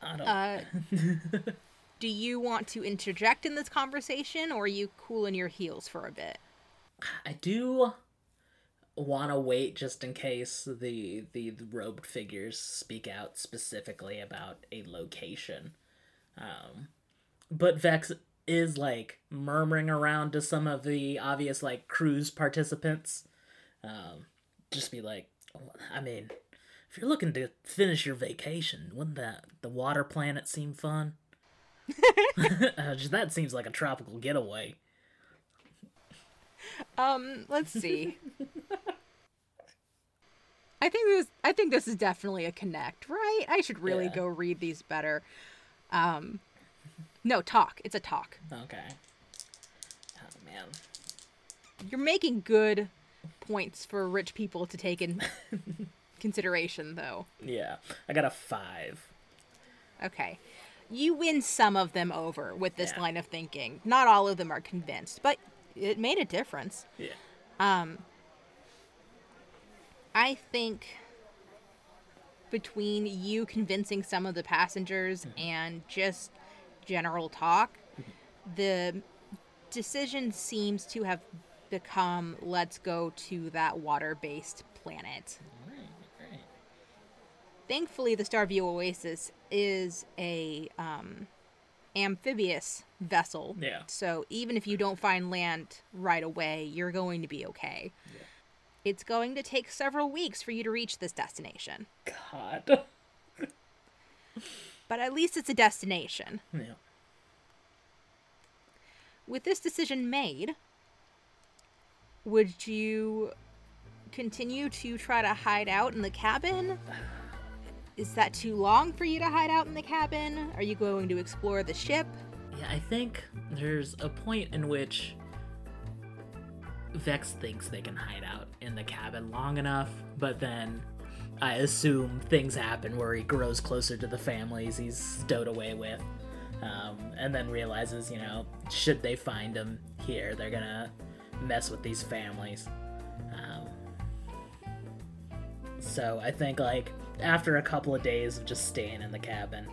I don't... Do you want to interject in this conversation, or are you cooling your heels for a bit? I do want to wait just in case the robed figures speak out specifically about a location. But Vex is, like, murmuring around to some of the obvious, like, cruise participants. Just be like, I mean, if you're looking to finish your vacation, wouldn't the water planet seem fun? That seems like a tropical getaway. Let's see. I think this is definitely a connect, right? I should really go read these better. No, talk. It's a talk. Okay. Oh man. You're making good points for rich people to take in consideration though. Yeah. I got a 5. Okay. You win some of them over with this line of thinking. Not all of them are convinced, but it made a difference. Yeah. I think between you convincing some of the passengers and just general talk, the decision seems to have become, let's go to that water-based planet. Thankfully, the Starview Oasis is a amphibious vessel. Yeah. So even if you don't find land right away, you're going to be okay. Yeah. It's going to take several weeks for you to reach this destination. God. But at least it's a destination. Yeah. With this decision made, would you continue to try to hide out in the cabin? Is that too long for you to hide out in the cabin? Are you going to explore the ship? Yeah, I think there's a point in which Vex thinks they can hide out in the cabin long enough, but then I assume things happen where he grows closer to the families he's stowed away with. and then realizes, you know, should they find him here, they're gonna mess with these families. So I think, like, after a couple of days of just staying in the cabin,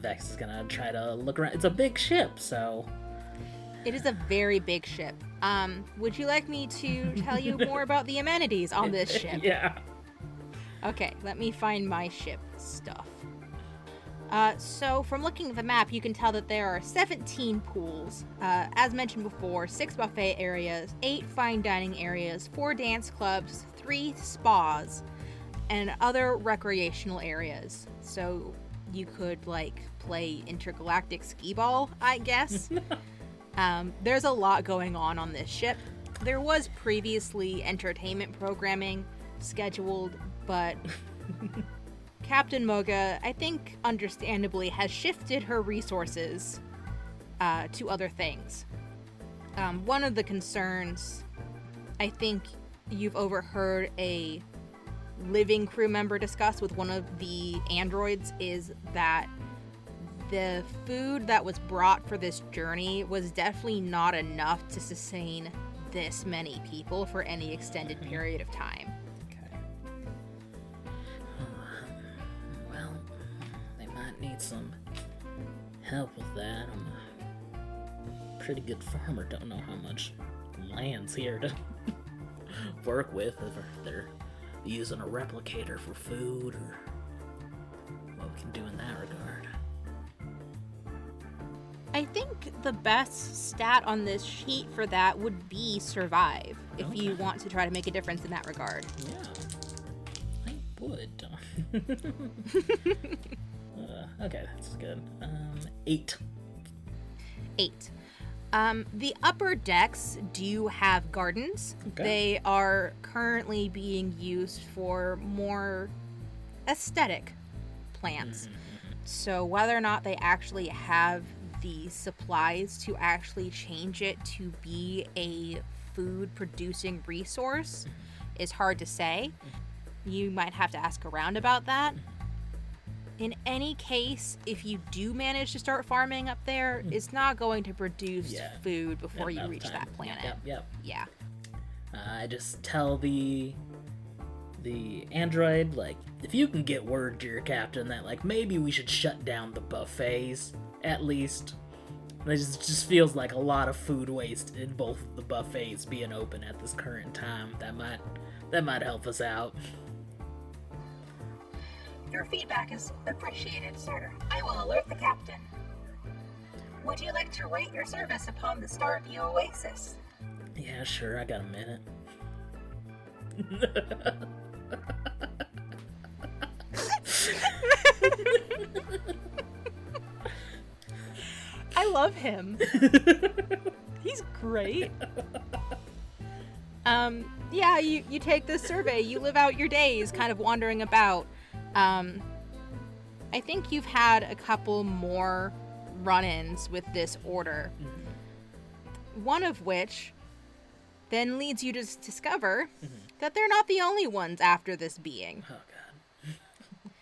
Vex is gonna try to look around. It's a big ship, so... It is a very big ship. Would you like me to tell you more about the amenities on this ship? Yeah. Okay, let me find my ship stuff. So from looking at the map, you can tell that there are 17 pools. As mentioned before, 6 buffet areas, 8 fine dining areas, 4 dance clubs, 3 spas, and other recreational areas. So you could, like, play intergalactic skee ball, I guess. There's a lot going on this ship. There was previously entertainment programming scheduled, but Captain Moga, I think understandably, has shifted her resources to other things. One of the concerns, I think you've overheard a living crew member discuss with one of the androids, is that the food that was brought for this journey was definitely not enough to sustain this many people for any extended period of time. Okay. Well, they might need some help with that. I'm a pretty good farmer. Don't know how much land's here to work with, if they're using a replicator for food or what we can do in that regard. I think the best stat on this sheet for that would be survive, if okay. you want to try to make a difference in that regard. Yeah, I would. Okay, that's good. 8. The upper decks do have gardens. Okay. They are currently being used for more aesthetic plants. Mm-hmm. So whether or not they actually have the supplies to actually change it to be a food producing resource is hard to say. You might have to ask around about that. In any case, if you do manage to start farming up there, it's not going to produce food before you reach that planet. Yeah. I just tell the android, like, if you can get word to your captain that, like, maybe we should shut down the buffets, at least. It just feels like a lot of food waste in both of the buffets being open at this current time. That might help us out. Your feedback is appreciated, sir. I will alert the captain. Would you like to rate your service upon the Starview Oasis? Yeah, sure. I got a minute. I love him. He's great. You take this survey. You live out your days kind of wandering about. I think you've had a couple more run-ins with this order. Mm-hmm. One of which then leads you to discover that they're not the only ones after this being. Oh,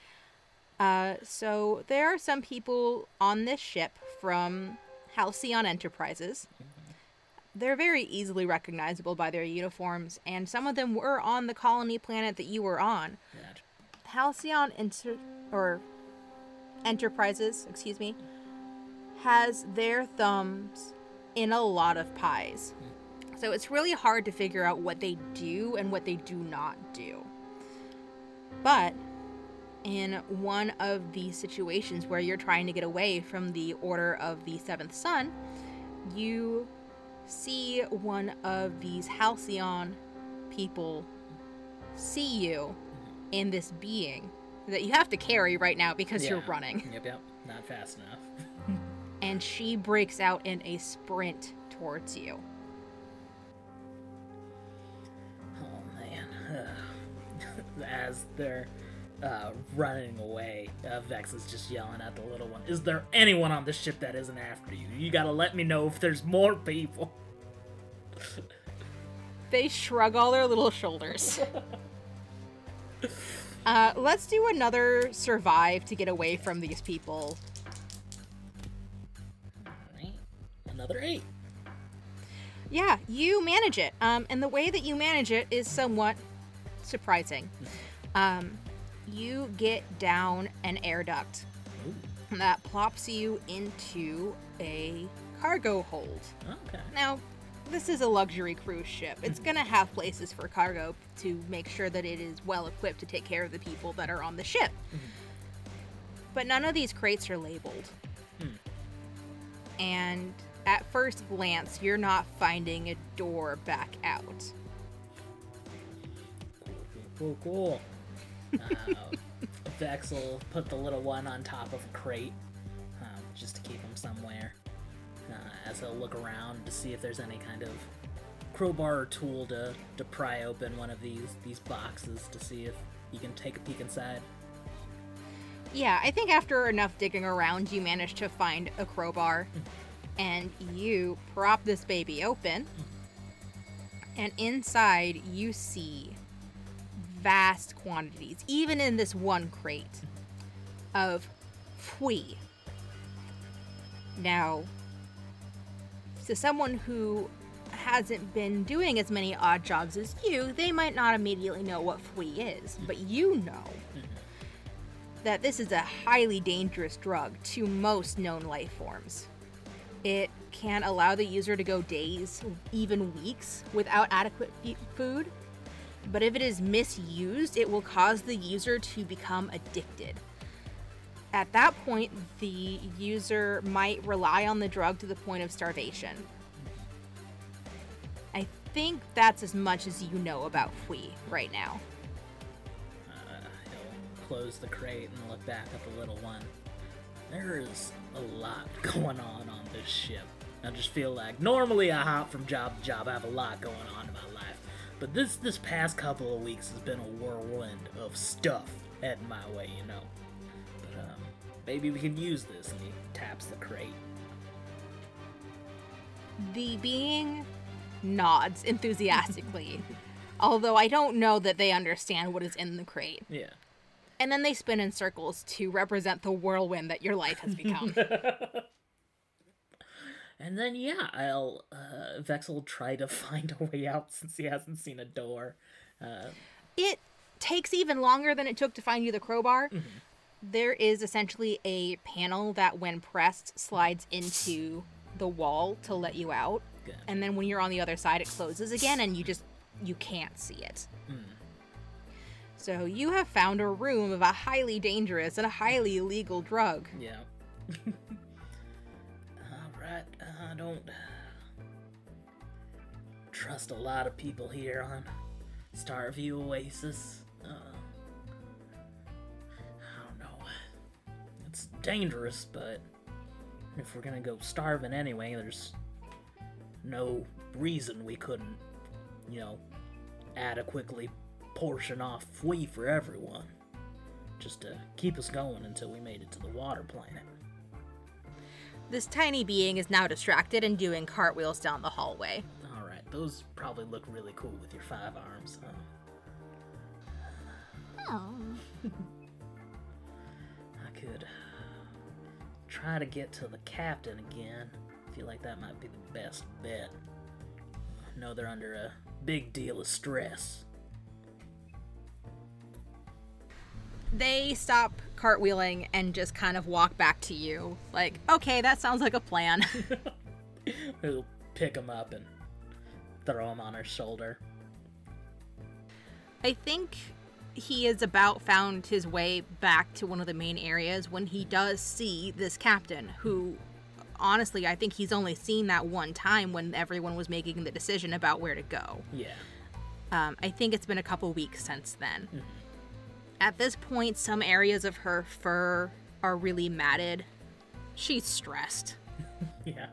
God. So there are some people on this ship from Halcyon Enterprises. They're very easily recognizable by their uniforms, and some of them were on the colony planet that you were on. Gotcha. Halcyon Enterprises, has their thumbs in a lot of pies. So it's really hard to figure out what they do and what they do not do. But in one of the situations where you're trying to get away from the Order of the Seventh Son, you see one of these Halcyon people see you in this being that you have to carry right now because you're running. Yep, not fast enough. And she breaks out in a sprint towards you. Oh, man. As they're running away, Vex is just yelling at the little one, "Is there anyone on this ship that isn't after you? You gotta let me know if there's more people." They shrug all their little shoulders. Let's do another survive to get away from these people. another 8. Yeah, you manage it. And the way that you manage it is somewhat surprising. You get down an air duct. Ooh. That plops you into a cargo hold. Okay. Now, this is a luxury cruise ship. It's going to have places for cargo to make sure that it is well equipped to take care of the people that are on the ship. Mm-hmm. But none of these crates are labeled. Mm. And at first glance, you're not finding a door back out. Cool. Vex will put the little one on top of a crate, just to keep him somewhere. As he'll look around to see if there's any kind of crowbar or tool to pry open one of these boxes to see if you can take a peek inside. Yeah, I think after enough digging around, you manage to find a crowbar. And you prop this baby open, and inside you see vast quantities, even in this one crate, of phui. Now, to someone who hasn't been doing as many odd jobs as you, they might not immediately know what phui is, but you know that this is a highly dangerous drug to most known life forms. It can allow the user to go days, even weeks, without adequate food. But if it is misused, it will cause the user to become addicted. At that point, the user might rely on the drug to the point of starvation. I think that's as much as you know about phui right now. He'll close the crate and look back at the little one. There is a lot going on this ship. I just feel like normally I hop from job to job. I have a lot going on in my life. But this past couple of weeks has been a whirlwind of stuff heading my way, you know. But maybe we can use this. And he taps the crate. The being nods enthusiastically, although I don't know that they understand what is in the crate. Yeah. And then they spin in circles to represent the whirlwind that your life has become. And then, yeah, I'll Vex will try to find a way out since he hasn't seen a door. It takes even longer than it took to find you the crowbar. Mm-hmm. There is essentially a panel that, when pressed, slides into the wall to let you out. Good. And then when you're on the other side, it closes again, and you can't see it. Mm. So you have found a room of a highly dangerous and a highly illegal drug. Yeah. Alright, I don't trust a lot of people here on Starview Oasis. I don't know. It's dangerous, but if we're gonna go starving anyway, there's no reason we couldn't, adequately portion off phui for everyone, just to keep us going until we made it to the water planet. This tiny being is now distracted and doing cartwheels down the hallway. Alright, those probably look really cool with your 5 arms, huh? Oh. I could try to get to the captain again. I feel like that might be the best bet. I know they're under a big deal of stress. They stop cartwheeling and just kind of walk back to you. Like, okay, that sounds like a plan. We'll pick him up and throw him on her shoulder. I think he has about found his way back to one of the main areas when he does see this captain, who, honestly, I think he's only seen that one time when everyone was making the decision about where to go. Yeah. I think it's been a couple weeks since then. Mm-hmm. At this point, some areas of her fur are really matted. She's stressed. Yeah.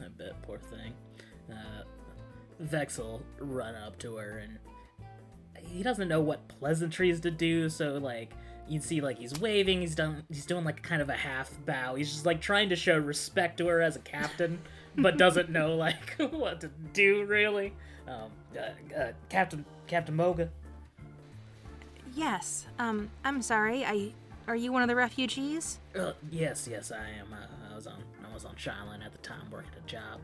I bet, poor thing. Vex will run up to her, and he doesn't know what pleasantries to do, so, you see, he's waving, he's doing, kind of a half bow. He's just, trying to show respect to her as a captain, but doesn't know, what to do, really. Captain Moga. Yes, I'm sorry, are you one of the refugees? Yes, I am. I was on was on Shylin at the time working a job.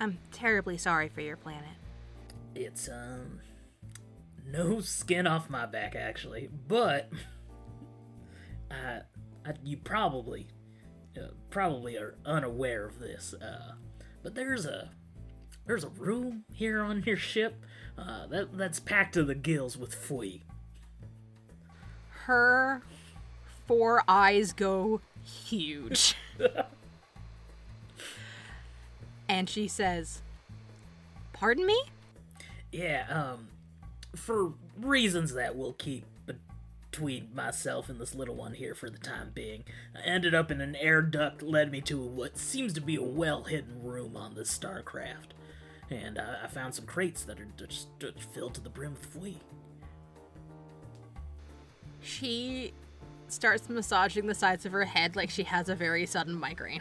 I'm terribly sorry for your planet. It's, no skin off my back, actually. But, you probably are unaware of this, but there's a room here on your ship, that's packed to the gills with phui. Her four eyes go huge. And she says, "Pardon me?" Yeah, for reasons that we'll keep between myself and this little one here for the time being, I ended up in an air duct, led me to what seems to be a well-hidden room on this starcraft. And I found some crates that are just filled to the brim with phui. She starts massaging the sides of her head like she has a very sudden migraine.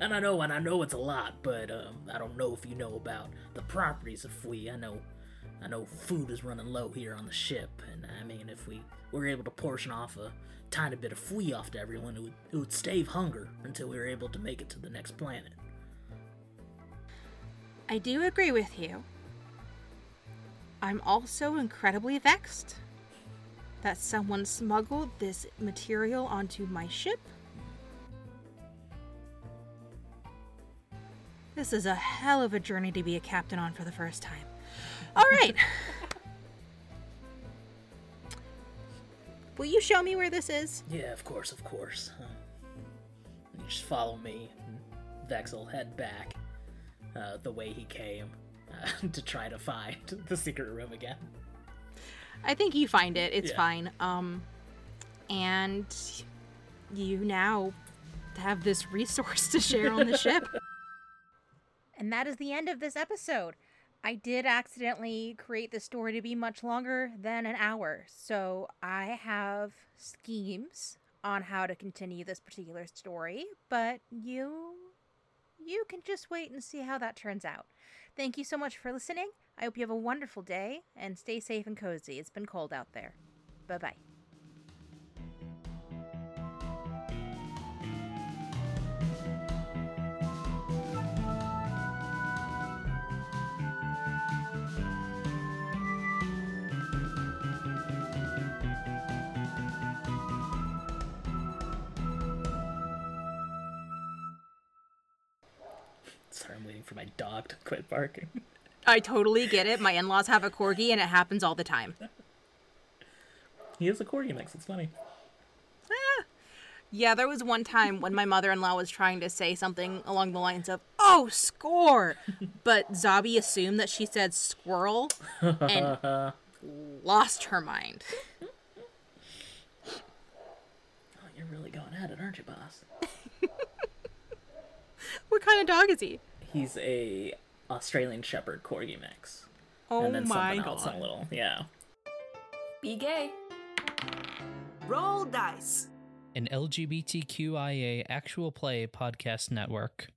And I know it's a lot, but I don't know if you know about the properties of phui. I know food is running low here on the ship, and I mean, if we were able to portion off a tiny bit of phui off to everyone, it would stave hunger until we were able to make it to the next planet. I do agree with you. I'm also incredibly vexed that someone smuggled this material onto my ship. This is a hell of a journey to be a captain on for the first time. All right. Will you show me where this is? Yeah, of course. You just follow me. Vex will head back the way he came to try to find the secret room again. I think you find it. It's fine. And you now have this resource to share on the ship. And that is the end of this episode. I did accidentally create the story to be much longer than an hour, so I have schemes on how to continue this particular story, but you can just wait and see how that turns out. Thank you so much for listening. I hope you have a wonderful day, and stay safe and cozy. It's been cold out there. Bye-bye. For my dog to quit barking. I totally get it. My in-laws have a corgi and it happens all the time. He is a corgi mix. It's funny. Ah. Yeah, there was one time when my mother-in-law was trying to say something along the lines of, "Oh, score!" But Zabi assumed that she said squirrel and lost her mind. Oh, you're really going at it, aren't you, boss? What kind of dog is he? He's a Australian Shepherd Corgi mix. Oh my god. And then something else on a little, yeah. Be gay. Roll dice. An LGBTQIA actual play podcast network.